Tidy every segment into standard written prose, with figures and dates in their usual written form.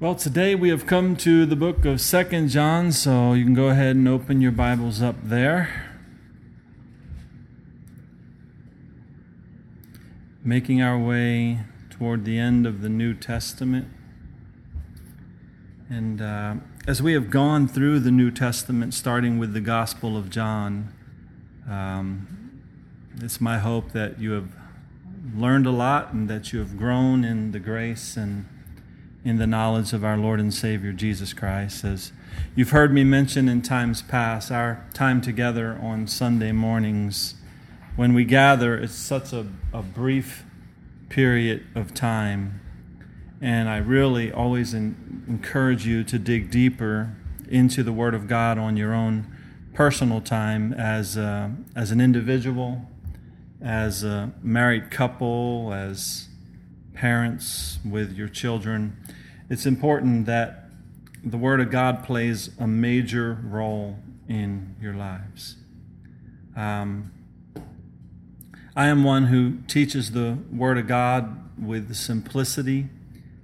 Well, today we have come to the book of 2 John, so you can go ahead and open your Bibles up there. Making our way toward the end of the New Testament. And as we have gone through the New Testament, starting with the Gospel of John, it's my hope that you have learned a lot and that you have grown in the grace and in the knowledge of our Lord and Savior Jesus Christ. As you've heard me mention in times past, our time together on Sunday mornings, when we gather, it's such a brief period of time. And I really always encourage you to dig deeper into the Word of God on your own personal time as an individual, as a married couple, as parents with your children. It's important that the Word of God plays a major role in your lives. I am one who teaches the Word of God with simplicity,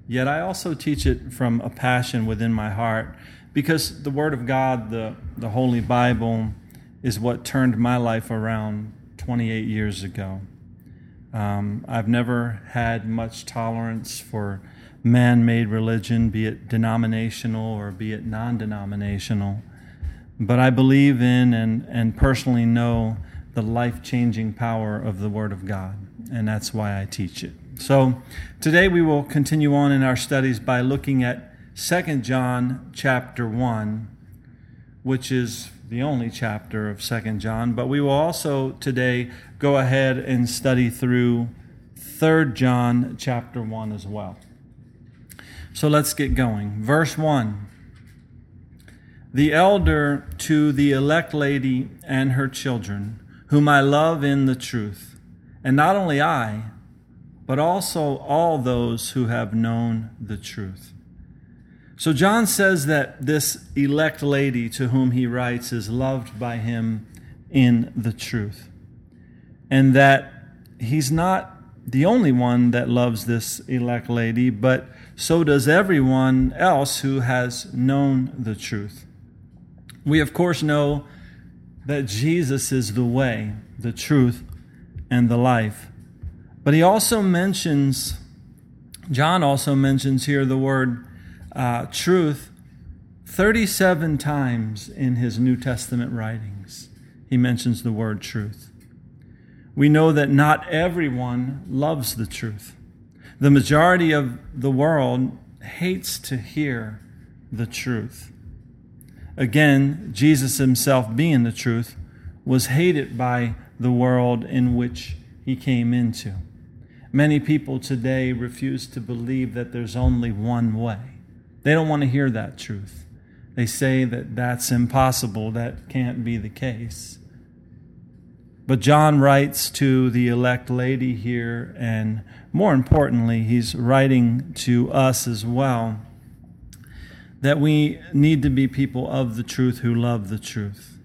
yet I also teach it from a passion within my heart, because the Word of God, the Holy Bible, is what turned my life around 28 years ago. I've never had much tolerance for man-made religion, be it denominational or be it non-denominational. But I believe in and personally know the life-changing power of the Word of God, and that's why I teach it. So today we will continue on in our studies by looking at 2 John chapter 1, which is the only chapter of 2 John, but we will also today go ahead and study through 3 John chapter 1 as well. So let's get going. Verse 1, "The elder to the elect lady and her children, whom I love in the truth, and not only I, but also all those who have known the truth." So John says that this elect lady to whom he writes is loved by him in the truth, and that he's not the only one that loves this elect lady, but so does everyone else who has known the truth. We, of course, know that Jesus is the way, the truth, and the life. But he also mentions, John also mentions here the word truth 37 times in his New Testament writings. He mentions the word truth. We know that not everyone loves the truth. The majority of the world hates to hear the truth. Again, Jesus himself, being the truth, was hated by the world in which he came into. Many people today refuse to believe that there's only one way. They don't want to hear that truth. They say that that's impossible, that can't be the case. But John writes to the elect lady here, and more importantly, he's writing to us as well, that we need to be people of the truth who love the truth.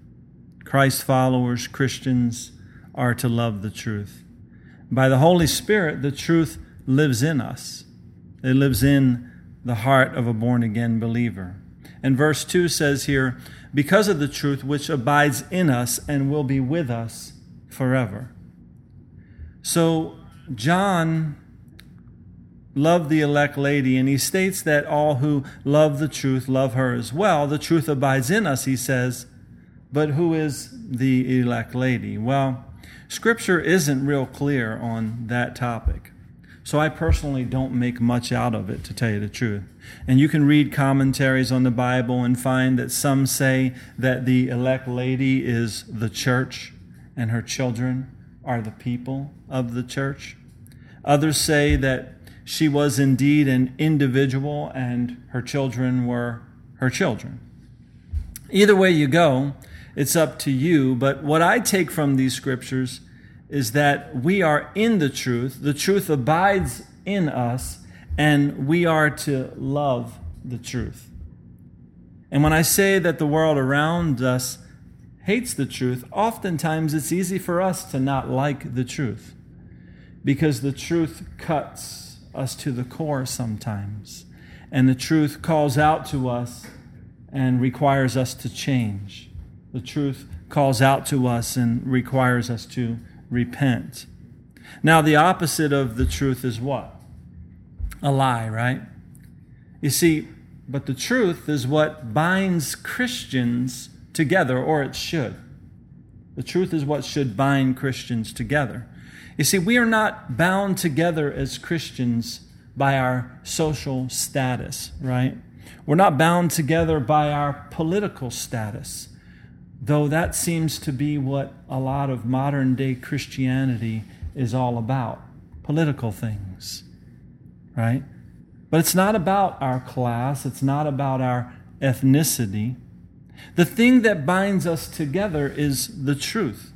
Christ followers, Christians, are to love the truth. By the Holy Spirit, the truth lives in us. It lives in the heart of a born-again believer. And verse 2 says here, "Because of the truth which abides in us and will be with us forever." So John loved the elect lady, and he states that all who love the truth love her as well. The truth abides in us, he says, but who is the elect lady? Well, Scripture isn't real clear on that topic. So I personally don't make much out of it, to tell you the truth. And you can read commentaries on the Bible and find that some say that the elect lady is the church and her children are the people of the church. Others say that she was indeed an individual and her children were her children. Either way you go, it's up to you. But what I take from these scriptures is that we are in the truth abides in us, and we are to love the truth. And when I say that the world around us hates the truth, oftentimes it's easy for us to not like the truth, because the truth cuts us to the core sometimes. and the truth calls out to us and requires us to change. The truth calls out to us and requires us to repent. Now, the opposite of the truth is what? A lie, right? You see, but the truth is what binds Christians together, or it should. The truth is what should bind Christians together. You see, we are not bound together as Christians by our social status, right? We're not bound together by our political status, though that seems to be what a lot of modern-day Christianity is all about, political things, right? But it's not about our class. It's not about our ethnicity. The thing that binds us together is the truth.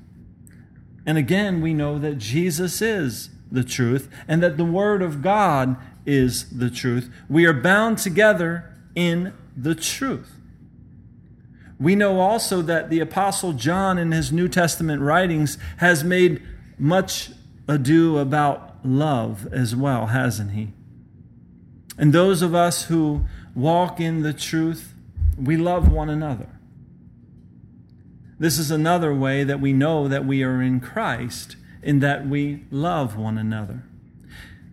And again, we know that Jesus is the truth and that the Word of God is the truth. We are bound together in the truth. We know also that the Apostle John in his New Testament writings has made much ado about love as well, hasn't he? And those of us who walk in the truth, we love one another. This is another way that we know that we are in Christ, in that we love one another.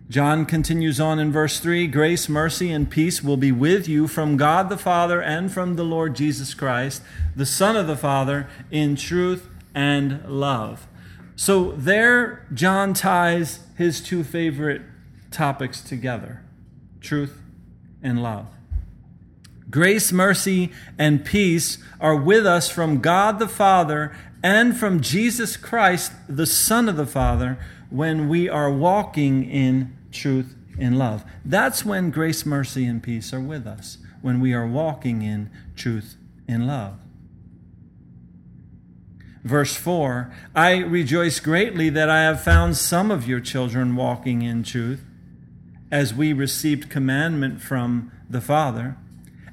John continues on in verse 3, "Grace, mercy, and peace will be with you from God the Father and from the Lord Jesus Christ, the Son of the Father, in truth and love." So there, John ties his two favorite topics together, truth and love. Grace, mercy, and peace are with us from God the Father and from Jesus Christ, the Son of the Father, when we are walking in truth and love. That's when grace, mercy, and peace are with us, when we are walking in truth and love. Verse 4, "I rejoice greatly that I have found some of your children walking in truth, as we received commandment from the Father.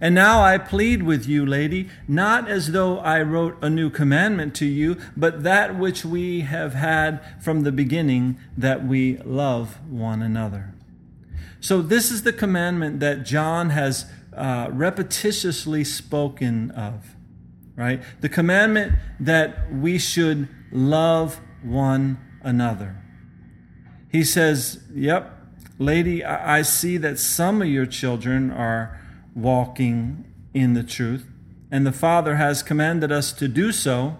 And now I plead with you, lady, not as though I wrote a new commandment to you, but that which we have had from the beginning, that we love one another." So this is the commandment that John has repetitiously spoken of, right? The commandment that we should love one another. He says, yep, lady, I see that some of your children are walking in the truth, and the Father has commanded us to do so.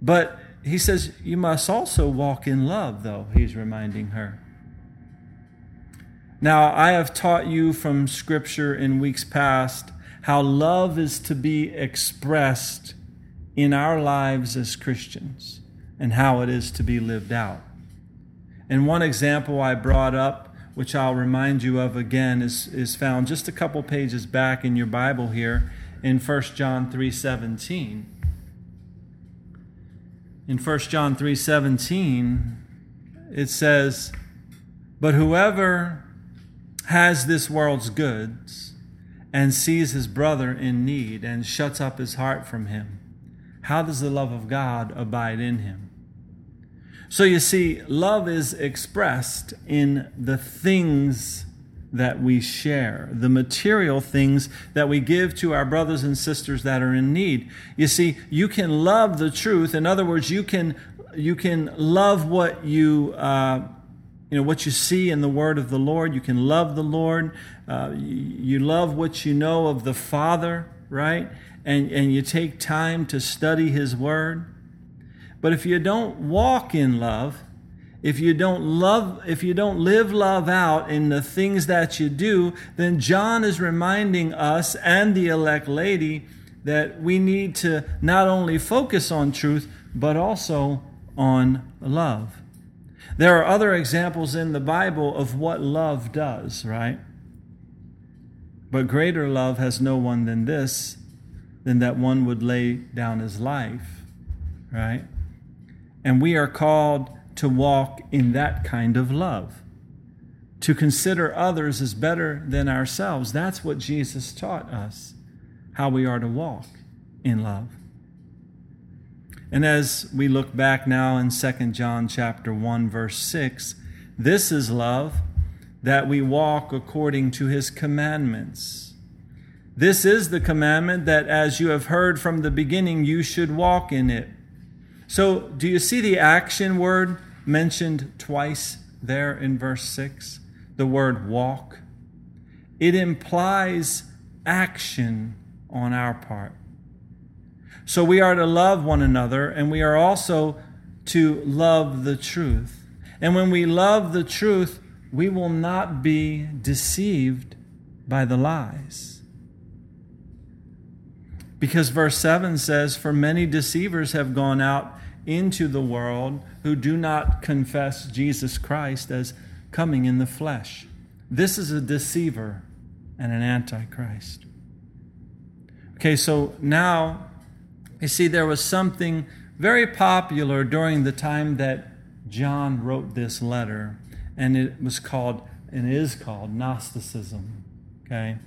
But he says, you must also walk in love, though, he's reminding her. Now, I have taught you from Scripture in weeks past how love is to be expressed in our lives as Christians and how it is to be lived out. And one example I brought up, which I'll remind you of again, is found just a couple pages back in your Bible here in 1 John 3:17. In 1 John 3:17, it says, "But whoever has this world's goods and sees his brother in need and shuts up his heart from him, how does the love of God abide in him?" So you see, love is expressed in the things that we share, the material things that we give to our brothers and sisters that are in need. You see, you can love the truth. In other words, you can love what you see in the Word of the Lord. You can love the Lord. You love what you know of the Father, right? And you take time to study His Word. But if you don't walk in love, if you don't live love out in the things that you do, then John is reminding us and the elect lady that we need to not only focus on truth, but also on love. There are other examples in the Bible of what love does, right? But greater love has no one than that one would lay down his life, right? And we are called to walk in that kind of love, to consider others as better than ourselves. That's what Jesus taught us, how we are to walk in love. And as we look back now in 2 John chapter 1, verse 6, "This is love, that we walk according to his commandments. This is the commandment that as you have heard from the beginning, you should walk in it. So do you see the action word mentioned twice there in verse 6? The word walk. It implies action on our part. So we are to love one another, and we are also to love the truth. And when we love the truth, we will not be deceived by the lies. Because verse 7 says, "For many deceivers have gone out into the world who do not confess Jesus Christ as coming in the flesh." This is a deceiver and an antichrist. Okay, so now you see there was something very popular during the time that John wrote this letter, and it was called, and is called, Gnosticism. Okay.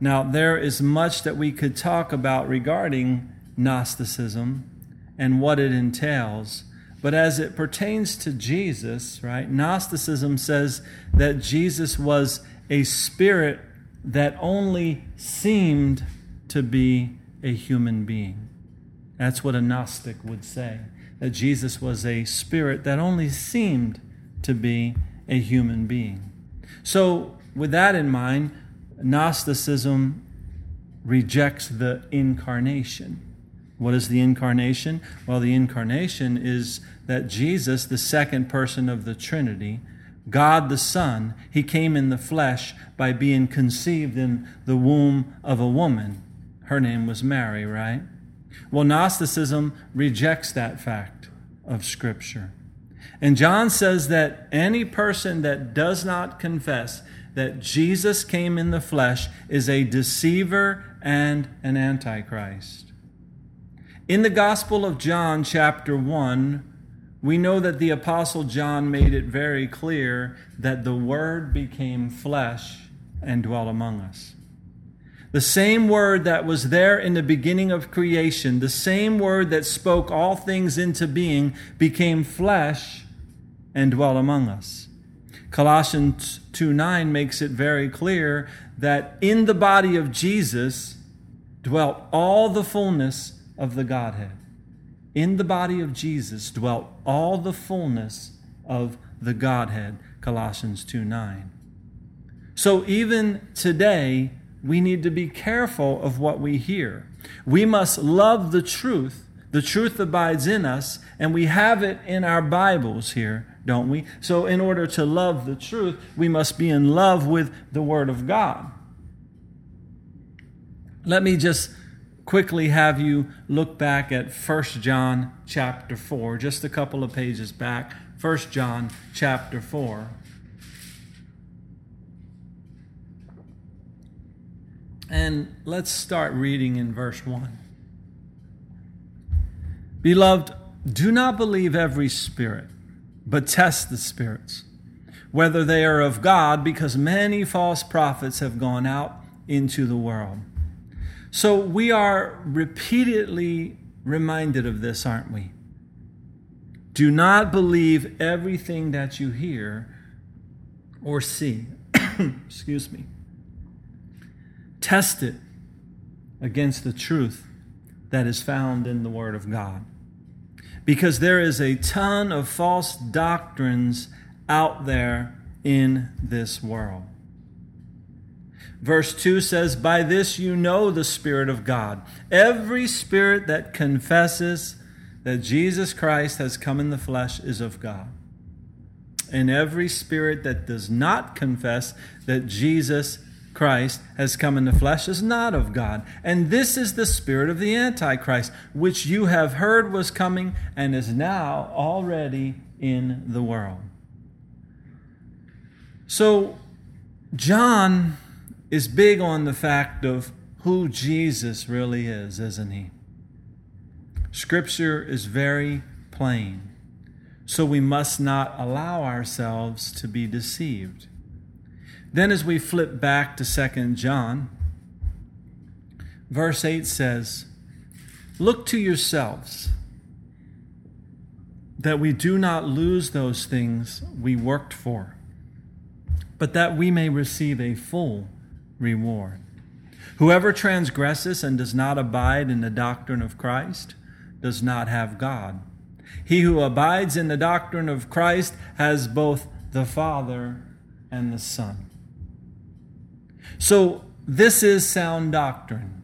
Now, there is much that we could talk about regarding Gnosticism and what it entails. But as it pertains to Jesus, right, Gnosticism says that Jesus was a spirit that only seemed to be a human being. That's what a Gnostic would say, that Jesus was a spirit that only seemed to be a human being. So, with that in mind, Gnosticism rejects the incarnation. What is the incarnation? Well, the incarnation is that Jesus, the second person of the Trinity, God the Son, he came in the flesh by being conceived in the womb of a woman. Her name was Mary, right? Well, Gnosticism rejects that fact of Scripture. And John says that any person that does not confess that Jesus came in the flesh is a deceiver and an antichrist. In the Gospel of John, chapter 1, we know that the Apostle John made it very clear that the Word became flesh and dwelt among us. The same Word that was there in the beginning of creation, the same Word that spoke all things into being, became flesh and dwelt among us. Colossians 2:9 makes it very clear that in the body of Jesus dwelt all the fullness of the Godhead. In the body of Jesus dwelt all the fullness of the Godhead, Colossians 2:9. So even today, we need to be careful of what we hear. We must love the truth. The truth abides in us, and we have it in our Bibles here, don't we? So in order to love the truth, we must be in love with the Word of God. Let me just quickly have you look back at 1 John chapter 4, just a couple of pages back. 1 John chapter 4. And let's start reading in verse 1. "Beloved, do not believe every spirit, but test the spirits, whether they are of God, because many false prophets have gone out into the world." So we are repeatedly reminded of this, aren't we? Do not believe everything that you hear or see. Excuse me. Test it against the truth that is found in the Word of God. Because there is a ton of false doctrines out there in this world. Verse 2 says, "By this you know the Spirit of God. Every spirit that confesses that Jesus Christ has come in the flesh is of God. And every spirit that does not confess that Jesus Christ has come in the flesh is not of God. And this is the spirit of the Antichrist, which you have heard was coming and is now already in the world." So, John is big on the fact of who Jesus really is, isn't he? Scripture is very plain, so we must not allow ourselves to be deceived. Then as we flip back to 2 John, verse 8 says, "Look to yourselves that we do not lose those things we worked for, but that we may receive a full reward. Whoever transgresses and does not abide in the doctrine of Christ does not have God. He who abides in the doctrine of Christ has both the Father and the Son. So this is sound doctrine,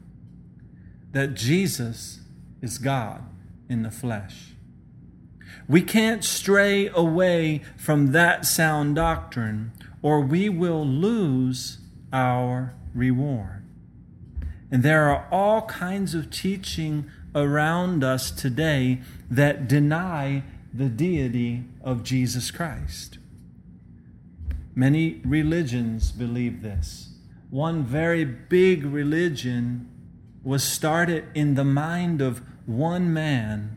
that Jesus is God in the flesh. We can't stray away from that sound doctrine, or we will lose our reward. And there are all kinds of teaching around us today that deny the deity of Jesus Christ. Many religions believe this. One very big religion was started in the mind of one man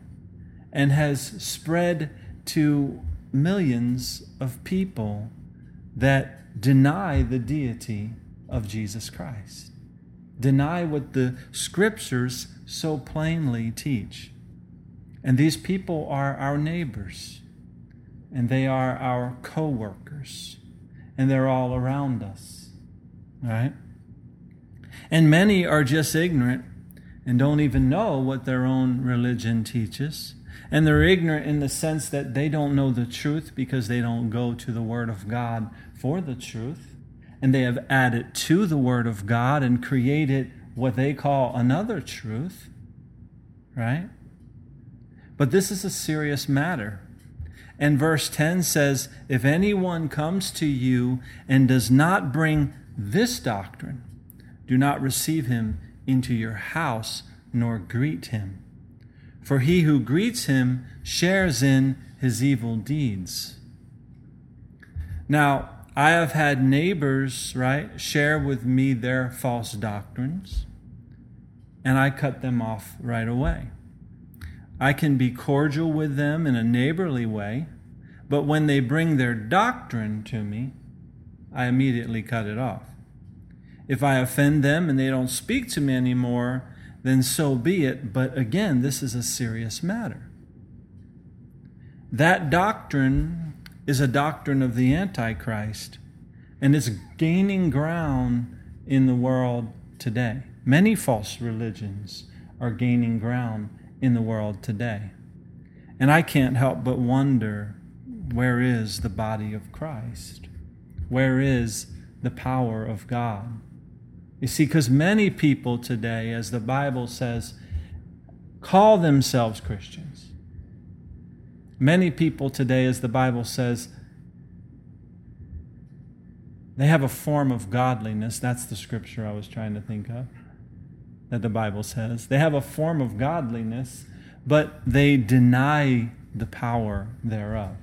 and has spread to millions of people that deny the deity of Jesus Christ, deny what the Scriptures so plainly teach. And these people are our neighbors, and they are our co-workers, and they're all around us, right? And many are just ignorant and don't even know what their own religion teaches. And they're ignorant in the sense that they don't know the truth because they don't go to the Word of God for the truth. And they have added to the Word of God and created what they call another truth, right? But this is a serious matter. And verse 10 says, if anyone comes to you and does not bring this doctrine, do not receive him into your house nor greet him. For he who greets him shares in his evil deeds. Now, I have had neighbors, right, share with me their false doctrines, and I cut them off right away. I can be cordial with them in a neighborly way, but when they bring their doctrine to me, I immediately cut it off. If I offend them and they don't speak to me anymore, then so be it. But again, this is a serious matter. That doctrine is a doctrine of the Antichrist, and it's gaining ground in the world today. Many false religions are gaining ground in the world today. And I can't help but wonder, where is the body of Christ? Where is the power of God? You see, because many people today, as the Bible says, call themselves Christians. Many people today, as the Bible says, they have a form of godliness. That's the scripture I was trying to think of, that the Bible says. They have a form of godliness, but they deny the power thereof.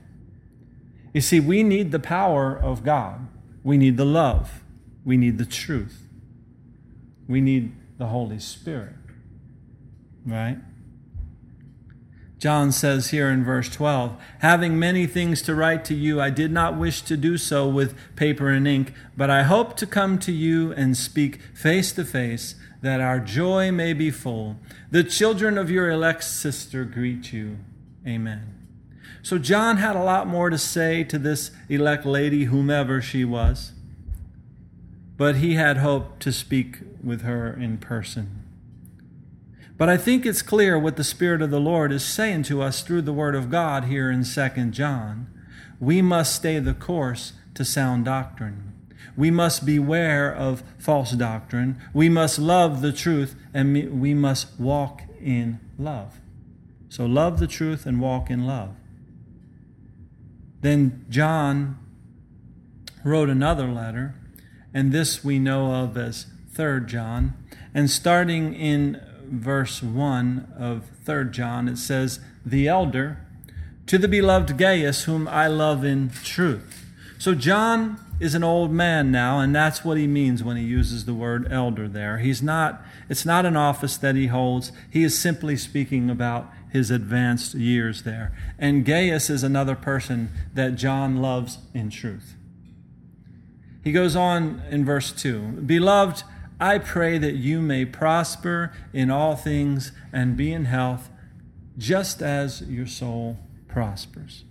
You see, we need the power of God. We need the love. We need the truth. We need the Holy Spirit, right? John says here in verse 12, having many things to write to you, I did not wish to do so with paper and ink, but I hope to come to you and speak face to face, that our joy may be full. The children of your elect sister greet you. Amen. So John had a lot more to say to this elect lady, whomever she was, but he had hoped to speak with her in person. But I think it's clear what the Spirit of the Lord is saying to us through the Word of God here in 2 John. We must stay the course to sound doctrine. We must beware of false doctrine. We must love the truth, and we must walk in love. So love the truth and walk in love. Then John wrote another letter, and this we know of as 3 John. And starting in verse 1 of 3 John, it says, the elder, to the beloved Gaius, whom I love in truth. So John is an old man now, and that's what he means when he uses the word elder there. It's not an office that he holds. He is simply speaking about his advanced years there. And Gaius is another person that John loves in truth. He goes on in verse 2. Beloved, I pray that you may prosper in all things and be in health, just as your soul prospers.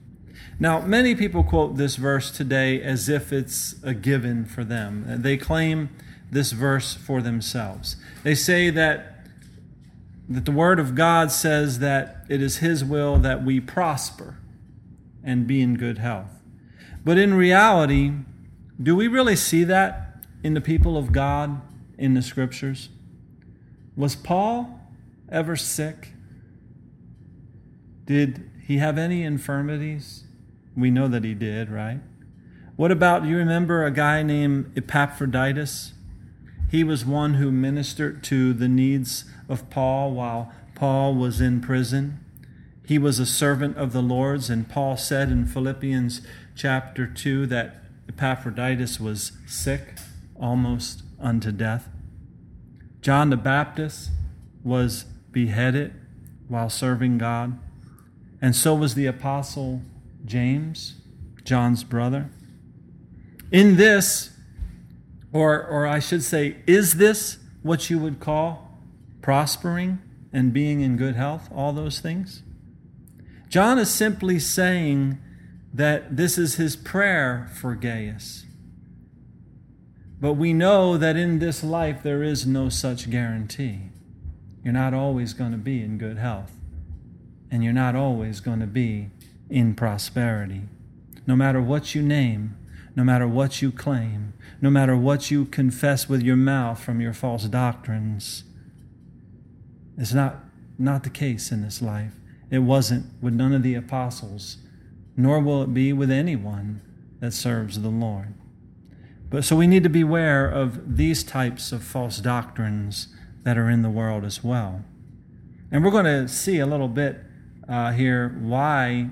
Now, many people quote this verse today as if it's a given for them. They claim this verse for themselves. They say that the Word of God says that it is His will that we prosper and be in good health. But in reality, do we really see that in the people of God in the Scriptures? Was Paul ever sick? Did he have any infirmities? We know that he did, right? What about, you remember a guy named Epaphroditus? He was one who ministered to the needs of Paul while Paul was in prison. He was a servant of the Lord's, and Paul said in Philippians chapter 2 that Epaphroditus was sick, almost unto death. John the Baptist was beheaded while serving God, and so was the apostle James, John's brother. In this, or I should say, is this what you would call prospering and being in good health, all those things? John is simply saying that this is his prayer for Gaius. But we know that in this life there is no such guarantee. You're not always going to be in good health, and you're not always going to be in prosperity. No matter what you name, no matter what you claim, no matter what you confess with your mouth from your false doctrines, it's not the case in this life. It wasn't with none of the apostles, nor will it be with anyone that serves the Lord. But so we need to beware of these types of false doctrines that are in the world as well. And we're going to see a little bit here why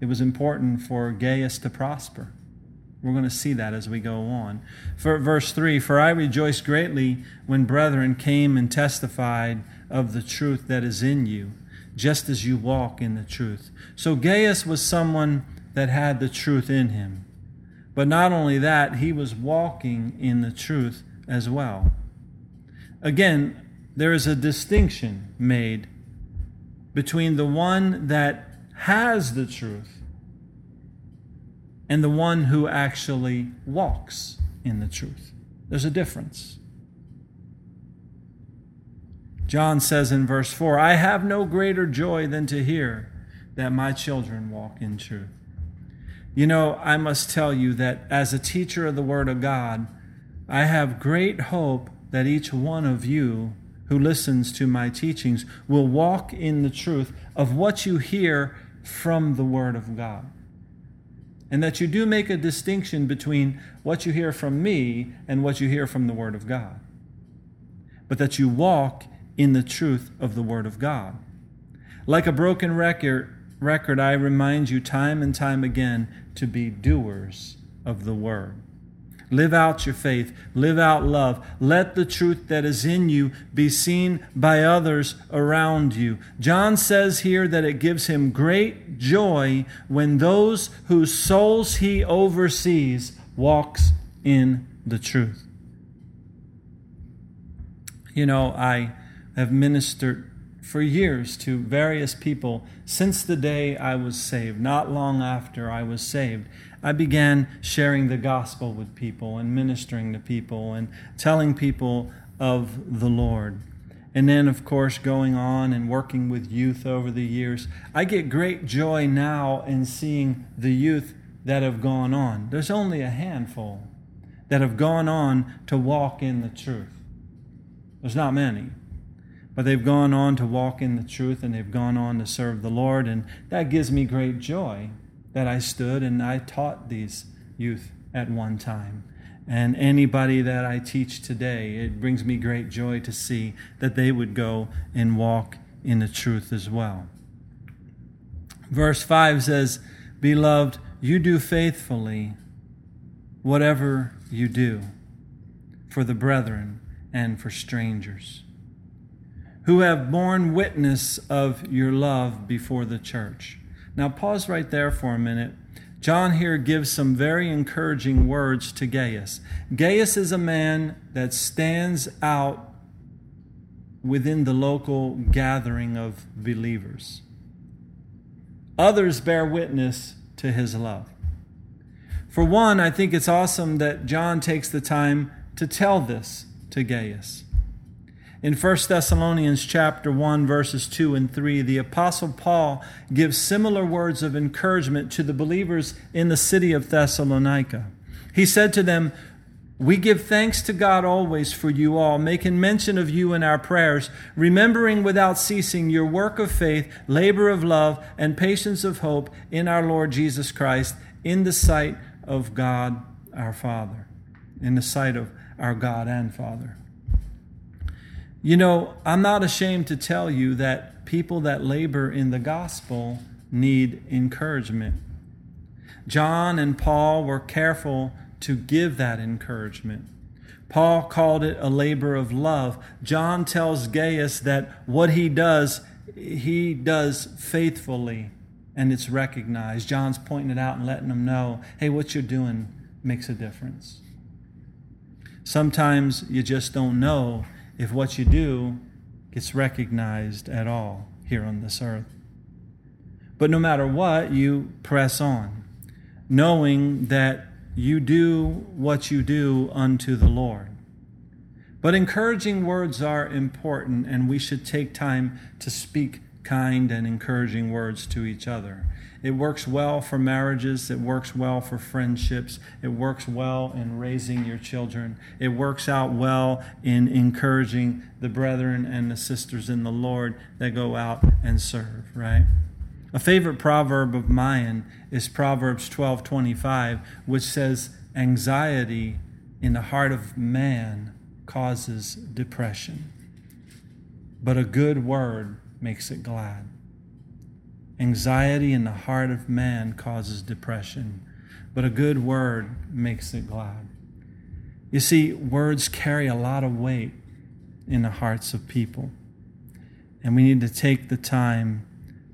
it was important for Gaius to prosper. We're going to see that as we go on. For verse 3, "For I rejoiced greatly when brethren came and testified of the truth that is in you, just as you walk in the truth." So Gaius was someone that had the truth in him. But not only that, he was walking in the truth as well. Again, there is a distinction made between the one that has the truth and the one who actually walks in the truth. There's a difference. John says in verse 4, "I have no greater joy than to hear that my children walk in truth." You know, I must tell you that as a teacher of the Word of God, I have great hope that each one of you who listens to my teachings will walk in the truth of what you hear from the Word of God. And that you do make a distinction between what you hear from me and what you hear from the Word of God. But that you walk in the truth of the Word of God. Like a broken record, I remind you time and time again to be doers of the Word. Live out your faith. Live out love. Let the truth that is in you be seen by others around you. John says here that it gives him great joy when those whose souls he oversees walks in the truth. You know, I have ministered for years to various people since the day I was saved. Not long after I was saved, I began sharing the gospel with people and ministering to people and telling people of the Lord. And then, of course, going on and working with youth over the years. I get great joy now in seeing the youth that have gone on. There's only a handful that have gone on to walk in the truth. There's not many. But they've gone on to walk in the truth, and they've gone on to serve the Lord, and that gives me great joy that I stood and I taught these youth at one time. And anybody that I teach today, it brings me great joy to see that they would go and walk in the truth as well. Verse 5 says, "Beloved, you do faithfully whatever you do for the brethren and for strangers, who have borne witness of your love before the church." Now pause right there for a minute. John here gives some very encouraging words to Gaius. Gaius is a man that stands out within the local gathering of believers. Others bear witness to his love. For one, I think it's awesome that John takes the time to tell this to Gaius. In 1 Thessalonians chapter 1, verses 2 and 3, the Apostle Paul gives similar words of encouragement to the believers in the city of Thessalonica. He said to them, "We give thanks to God always for you all, making mention of you in our prayers, remembering without ceasing your work of faith, labor of love, and patience of hope in our Lord Jesus Christ, in the sight of God our Father." In the sight of our God and Father. You know, I'm not ashamed to tell you that people that labor in the gospel need encouragement. John and Paul were careful to give that encouragement. Paul called it a labor of love. John tells Gaius that what he does faithfully, and it's recognized. John's pointing it out and letting him know, hey, what you're doing makes a difference. Sometimes you just don't know if what you do gets recognized at all here on this earth. But no matter what, you press on, knowing that you do what you do unto the Lord. But encouraging words are important, and we should take time to speak kind and encouraging words to each other. It works well for marriages. It works well for friendships. It works well in raising your children. It works out well in encouraging the brethren and the sisters in the Lord that go out and serve, right? A favorite proverb of mine is Proverbs 12:25, which says, "Anxiety in the heart of man causes depression, but a good word makes it glad." Anxiety in the heart of man causes depression, but a good word makes it glad. You see, words carry a lot of weight in the hearts of people, and we need to take the time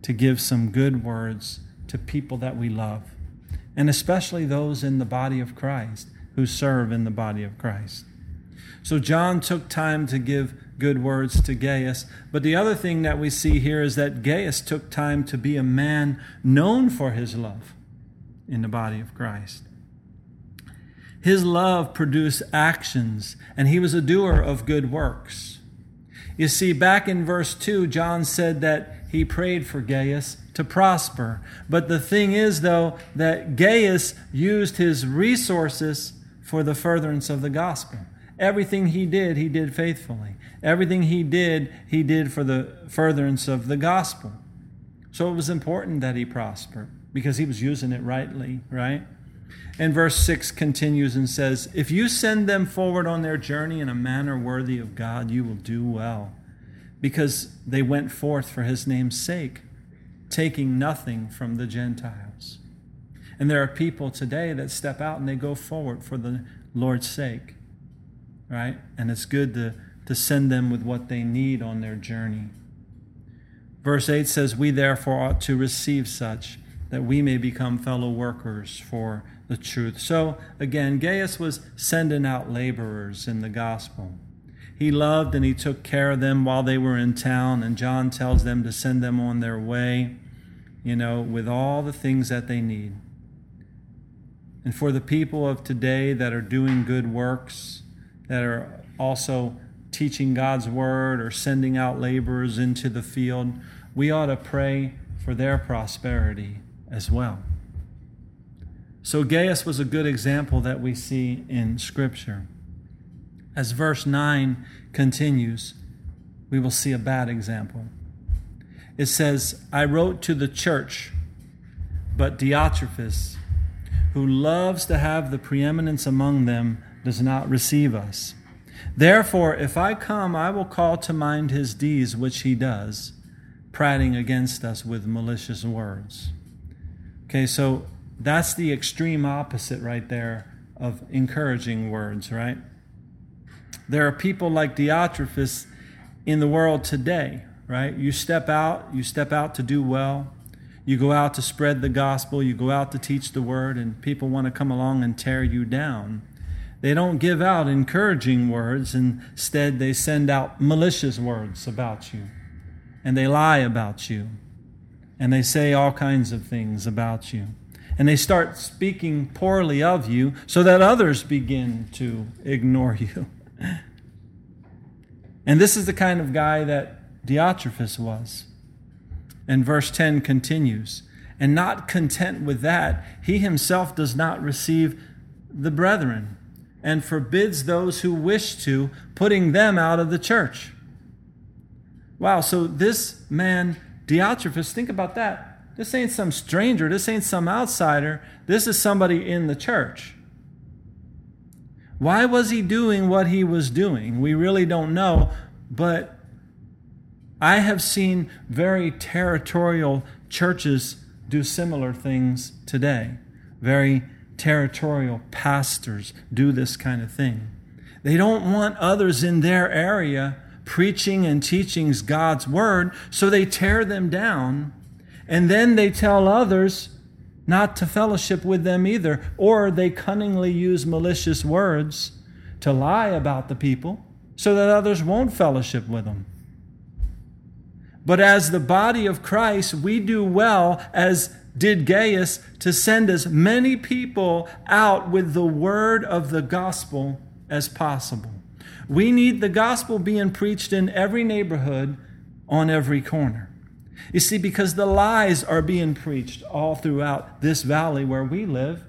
to give some good words to people that we love, and especially those in the body of Christ who serve in the body of Christ. So John took time to give good words to Gaius, but the other thing that we see here is that Gaius took time to be a man known for his love in the body of Christ. His love produced actions, and he was a doer of good works. You see, back in verse 2, John said that he prayed for Gaius to prosper. But the thing is, though, that Gaius used his resources for the furtherance of the gospel. Everything he did faithfully. Everything he did for the furtherance of the gospel. So it was important that he prospered because he was using it rightly, right? And verse 6 continues and says, "If you send them forward on their journey in a manner worthy of God, you will do well, because they went forth for his name's sake, taking nothing from the Gentiles." And there are people today that step out and they go forward for the Lord's sake, right? And it's good to send them with what they need on their journey. Verse 8 says, "We therefore ought to receive such, that we may become fellow workers for the truth." So again, Gaius was sending out laborers in the gospel. He loved and he took care of them while they were in town, and John tells them to send them on their way, you know, with all the things that they need. And for the people of today that are doing good works, that are also teaching God's word or sending out laborers into the field, we ought to pray for their prosperity as well. So Gaius was a good example that we see in Scripture. As verse 9 continues, we will see a bad example. It says, "I wrote to the church, but Diotrephes, who loves to have the preeminence among them, does not receive us. Therefore, if I come, I will call to mind his deeds which he does, prating against us with malicious words." Okay, so that's the extreme opposite right there of encouraging words, right? There are people like Diotrephes in the world today, right? You step out to do well. You go out to spread the gospel. You go out to teach the word, and people want to come along and tear you down. They don't give out encouraging words. Instead, they send out malicious words about you, and they lie about you. And they say all kinds of things about you. and they start speaking poorly of you so that others begin to ignore you. And this is the kind of guy that Diotrephes was. And verse 10 continues, and not content with that, he himself does not receive the brethren and forbids those who wish to, putting them out of the church. Wow, so this man, Diotrephes, think about that. This ain't some stranger. This ain't some outsider. This is somebody in the church. Why was he doing what he was doing? We really don't know, but I have seen very territorial churches do similar things today. Very territorial pastors do this kind of thing. They don't want others in their area preaching and teaching God's word, so they tear them down. And then they tell others not to fellowship with them either, or they cunningly use malicious words to lie about the people so that others won't fellowship with them. But as the body of Christ, we do well, as did Gaius, to send as many people out with the word of the gospel as possible. We need the gospel being preached in every neighborhood, on every corner. You see, because the lies are being preached all throughout this valley where we live.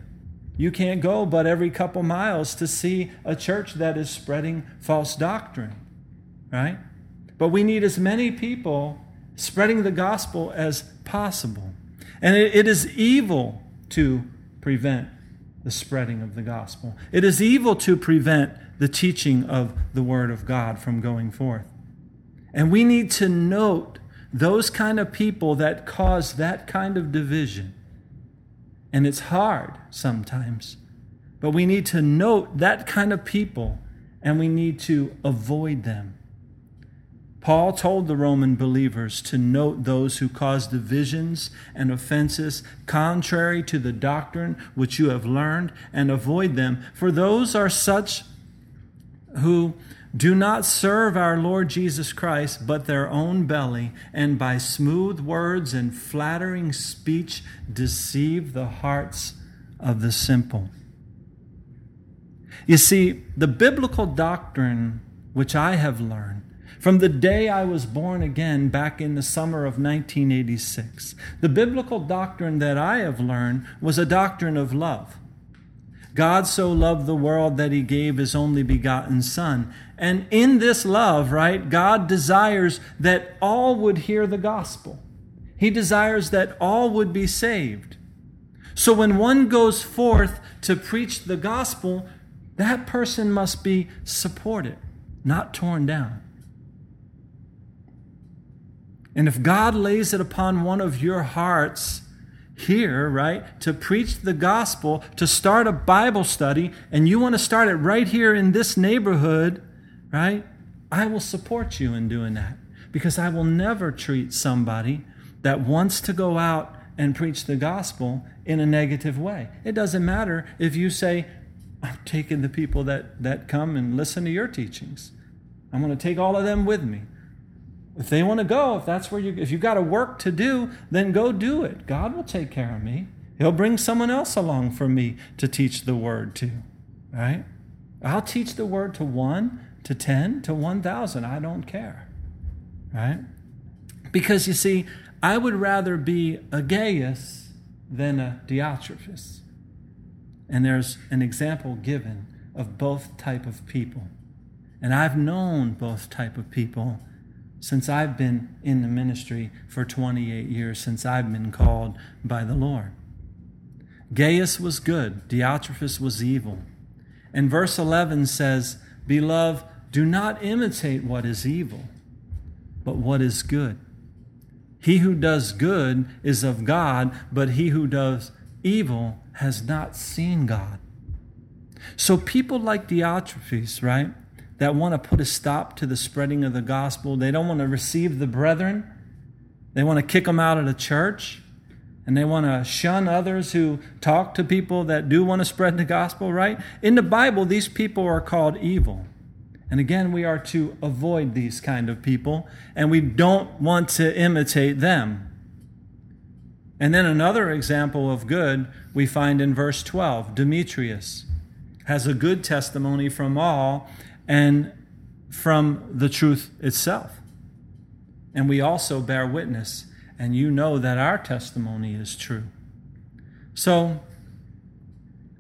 You can't go but every couple miles to see a church that is spreading false doctrine, right? But we need as many people spreading the gospel as possible. And it is evil to prevent the spreading of the gospel. It is evil to prevent the teaching of the word of God from going forth. And we need to note those kind of people that cause that kind of division. And it's hard sometimes. But we need to note that kind of people, and we need to avoid them. Paul told the Roman believers to note those who cause divisions and offenses contrary to the doctrine which you have learned, and avoid them. For those are such who do not serve our Lord Jesus Christ, but their own belly, and by smooth words and flattering speech deceive the hearts of the simple. You see, the biblical doctrine which I have learned from the day I was born again back in the summer of 1986, the biblical doctrine that I have learned was a doctrine of love. God so loved the world that he gave his only begotten Son. And in this love, right, God desires that all would hear the gospel. He desires that all would be saved. So when one goes forth to preach the gospel, that person must be supported, not torn down. And if God lays it upon one of your hearts here, right, to preach the gospel, to start a Bible study, and you want to start it right here in this neighborhood, right, I will support you in doing that, because I will never treat somebody that wants to go out and preach the gospel in a negative way. It doesn't matter if you say, I'm taking the people that come and listen to your teachings. I'm going to take all of them with me. If they want to go, if you've got a work to do, then go do it. God will take care of me. He'll bring someone else along for me to teach the word to, right? I'll teach the word to 1, to 10, to 1,000. I don't care, right? Because, you see, I would rather be a Gaius than a Diotrephes. And there's an example given of both type of people. And I've known both type of people since I've been in the ministry for 28 years, since I've been called by the Lord. Gaius was good. Diotrephes was evil. And verse 11 says, Beloved, do not imitate what is evil, but what is good. He who does good is of God, but he who does evil has not seen God. So people like Diotrephes, right, that want to put a stop to the spreading of the gospel. They don't want to receive the brethren. They want to kick them out of the church. And they want to shun others who talk to people that do want to spread the gospel, right? In the Bible, these people are called evil. And again, we are to avoid these kind of people. And we don't want to imitate them. And then another example of good we find in verse 12. Demetrius has a good testimony from all and from the truth itself. And we also bear witness, and you know that our testimony is true. So,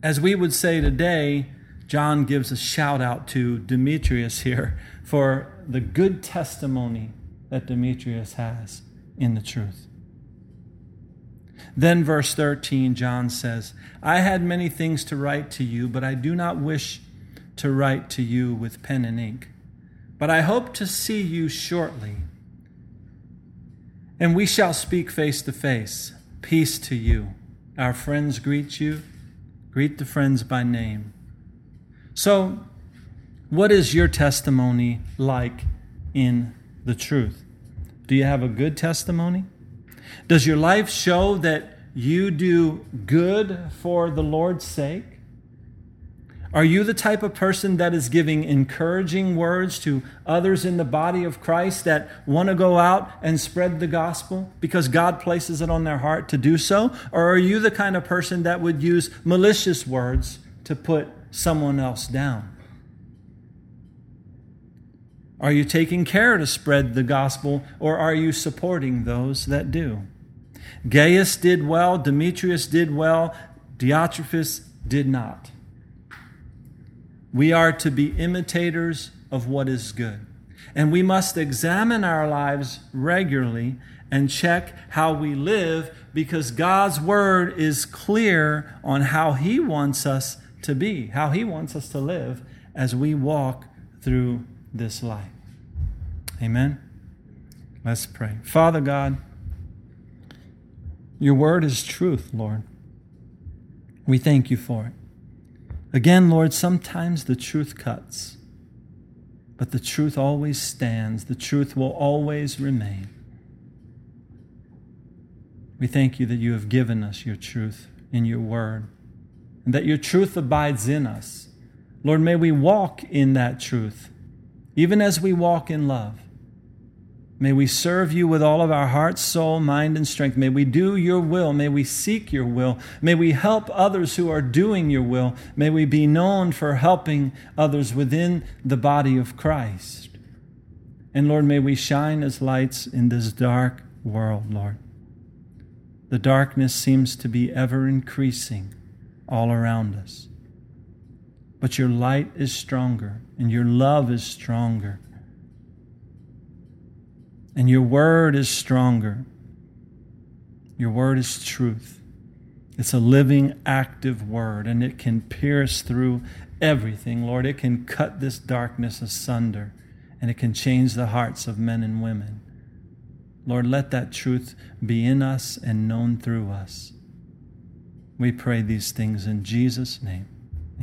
as we would say today, John gives a shout out to Demetrius here for the good testimony that Demetrius has in the truth. Then verse 13, John says, I had many things to write to you, but I do not wish to write to you with pen and ink. But I hope to see you shortly, and we shall speak face to face. Peace to you. Our friends greet you. Greet the friends by name. So, what is your testimony like in the truth? Do you have a good testimony? Does your life show that you do good for the Lord's sake? Are you the type of person that is giving encouraging words to others in the body of Christ that want to go out and spread the gospel because God places it on their heart to do so? Or are you the kind of person that would use malicious words to put someone else down? Are you taking care to spread the gospel, or are you supporting those that do? Gaius did well, Demetrius did well, Diotrephes did not. We are to be imitators of what is good. And we must examine our lives regularly and check how we live, because God's word is clear on how he wants us to be, how he wants us to live as we walk through this life. Amen? Let's pray. Father God, your word is truth, Lord. We thank you for it. Again, Lord, sometimes the truth cuts, but the truth always stands. The truth will always remain. We thank you that you have given us your truth in your word, and that your truth abides in us. Lord, may we walk in that truth, even as we walk in love. May we serve you with all of our heart, soul, mind, and strength. May we do your will. May we seek your will. May we help others who are doing your will. May we be known for helping others within the body of Christ. And Lord, may we shine as lights in this dark world, Lord. The darkness seems to be ever increasing all around us. But your light is stronger, and your love is stronger, and your word is stronger. Your word is truth. It's a living, active word, and it can pierce through everything, Lord. It can cut this darkness asunder, and it can change the hearts of men and women. Lord, let that truth be in us and known through us. We pray these things in Jesus' name.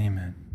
Amen.